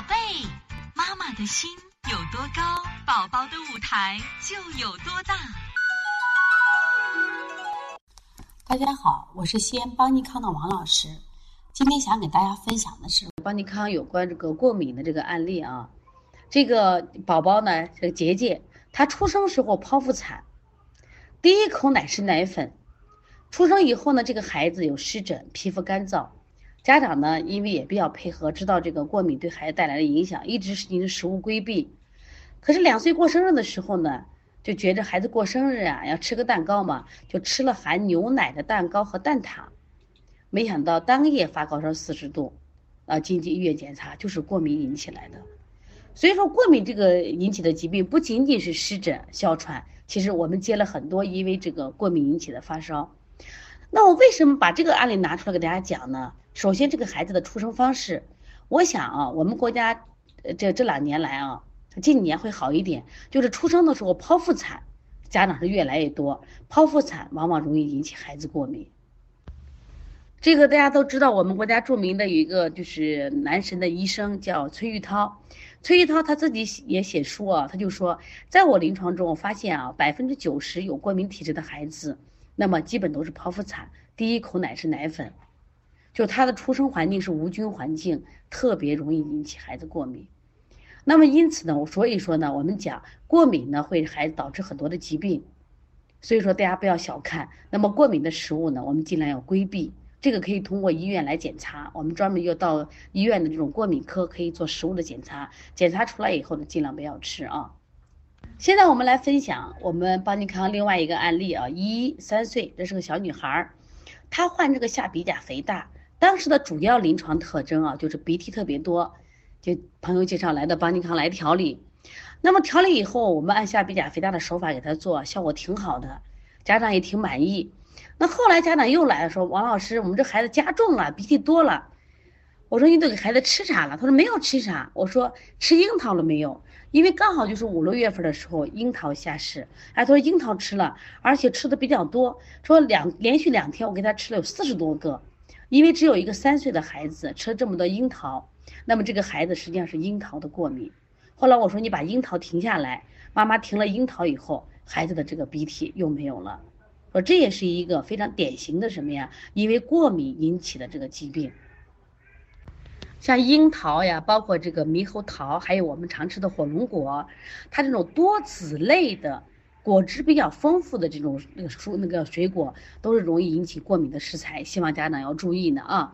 宝贝，妈妈的心有多高，宝宝的舞台就有多大。大家好，我是西安邦尼康的王老师，今天想给大家分享的是邦尼康有关这个过敏的这个案例啊。这个宝宝呢，这个杰杰，他出生时候剖腹产，第一口奶是奶粉，出生以后呢，这个孩子有湿疹，皮肤干燥。家长呢，因为也比较配合，知道这个过敏对孩子带来的影响，一直进行食物规避。可是2岁过生日的时候呢，就觉着孩子过生日啊，要吃个蛋糕嘛，就吃了含牛奶的蛋糕和蛋挞。没想到当夜发高烧40度，经医院检查就是过敏引起来的。所以说，过敏这个引起的疾病不仅仅是湿疹、哮喘，其实我们接了很多因为这个过敏引起的发烧。那我为什么把这个案例拿出来给大家讲呢？首先，这个孩子的出生方式，我想啊，我们国家这2年来啊，近年会好一点，就是出生的时候剖腹产，家长是越来越多，剖腹产往往容易引起孩子过敏。这个大家都知道，我们国家著名的有一个就是男神的医生叫崔玉涛，崔玉涛他自己也写书啊，他就说，在我临床中我发现啊，90%有过敏体质的孩子，那么基本都是剖腹产，第一口奶是奶粉，就他的出生环境是无菌环境，特别容易引起孩子过敏。那么因此呢，所以说呢，我们讲过敏呢会孩子导致很多的疾病，所以说大家不要小看。那么过敏的食物呢，我们尽量要规避，这个可以通过医院来检查，我们专门又到医院的这种过敏科可以做食物的检查，检查出来以后呢，尽量不要吃啊。现在我们来分享我们邦尼康另外一个案例啊，3岁，这是个小女孩，她患这个下鼻甲肥大，当时的主要临床特征啊，就是鼻涕特别多，就朋友介绍来的邦尼康来调理。那么调理以后，我们按下鼻甲肥大的手法给她做，效果挺好的，家长也挺满意。那后来家长又来了，说王老师，我们这孩子加重了，鼻涕多了。我说你都给孩子吃啥了？他说没有吃啥。我说吃樱桃了没有？因为刚好就是5、6月份的时候樱桃下市，哎，他说樱桃吃了，而且吃的比较多，说连续2天我给他吃了有40多个，因为只有一个3岁的孩子吃了这么多樱桃，那么这个孩子实际上是樱桃的过敏。后来我说你把樱桃停下来，妈妈停了樱桃以后，孩子的这个鼻涕又没有了。说这也是一个非常典型的什么呀？因为过敏引起的这个疾病。像樱桃呀，包括这个猕猴桃，还有我们常吃的火龙果，它这种多籽类的果汁比较丰富的这种那个水果，都是容易引起过敏的食材，希望家长要注意呢啊。